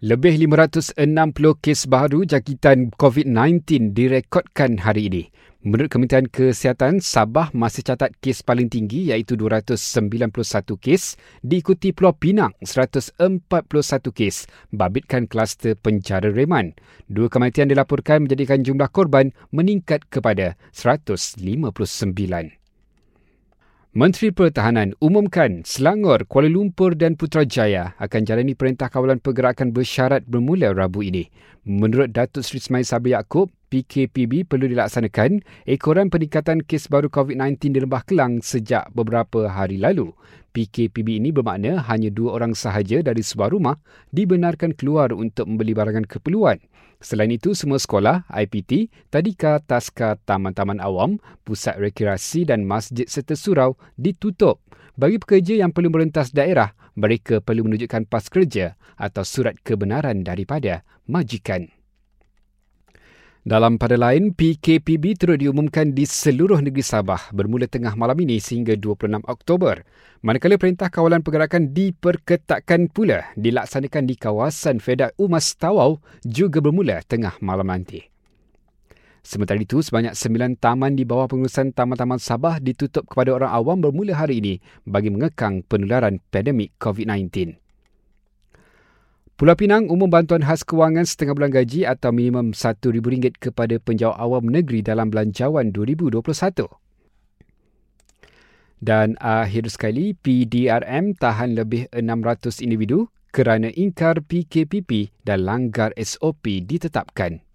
Lebih 560 kes baru jangkitan COVID-19 direkodkan hari ini. Menurut Kementerian Kesihatan, Sabah masih catat kes paling tinggi iaitu 291 kes, diikuti Pulau Pinang 141 kes, babitkan kluster penjara reman. Dua kematian dilaporkan menjadikan jumlah korban meningkat kepada 159. Menteri Pertahanan umumkan Selangor, Kuala Lumpur dan Putrajaya akan jalani Perintah Kawalan Pergerakan Bersyarat bermula Rabu ini. Menurut Datuk Sri Ismail Sabri Yaakob, PKPB perlu dilaksanakan ekoran peningkatan kes baru COVID-19 di Lembah Kelang sejak beberapa hari lalu. PKPB ini bermakna hanya 2 orang sahaja dari sebuah rumah dibenarkan keluar untuk membeli barangan keperluan. Selain itu, semua sekolah, IPT, tadika, taska, taman-taman awam, pusat rekreasi dan masjid serta surau ditutup. Bagi pekerja yang perlu merentas daerah, mereka perlu menunjukkan pas kerja atau surat kebenaran daripada majikan. Dalam pada lain, PKPB turut diumumkan di seluruh negeri Sabah bermula tengah malam ini sehingga 26 Oktober. Manakala Perintah Kawalan Pergerakan diperketatkan pula dilaksanakan di kawasan Felda Umas Tawau juga bermula tengah malam nanti. Sementara itu, sebanyak 9 taman di bawah pengurusan Taman-Taman Sabah ditutup kepada orang awam bermula hari ini bagi mengekang penularan pandemik COVID-19. Pulau Pinang umum bantuan khas kewangan setengah bulan gaji atau minimum RM1,000 kepada penjawat awam negeri dalam belanjawan 2021. Dan akhir sekali, PDRM tahan lebih 600 individu kerana ingkar PKPP dan langgar SOP ditetapkan.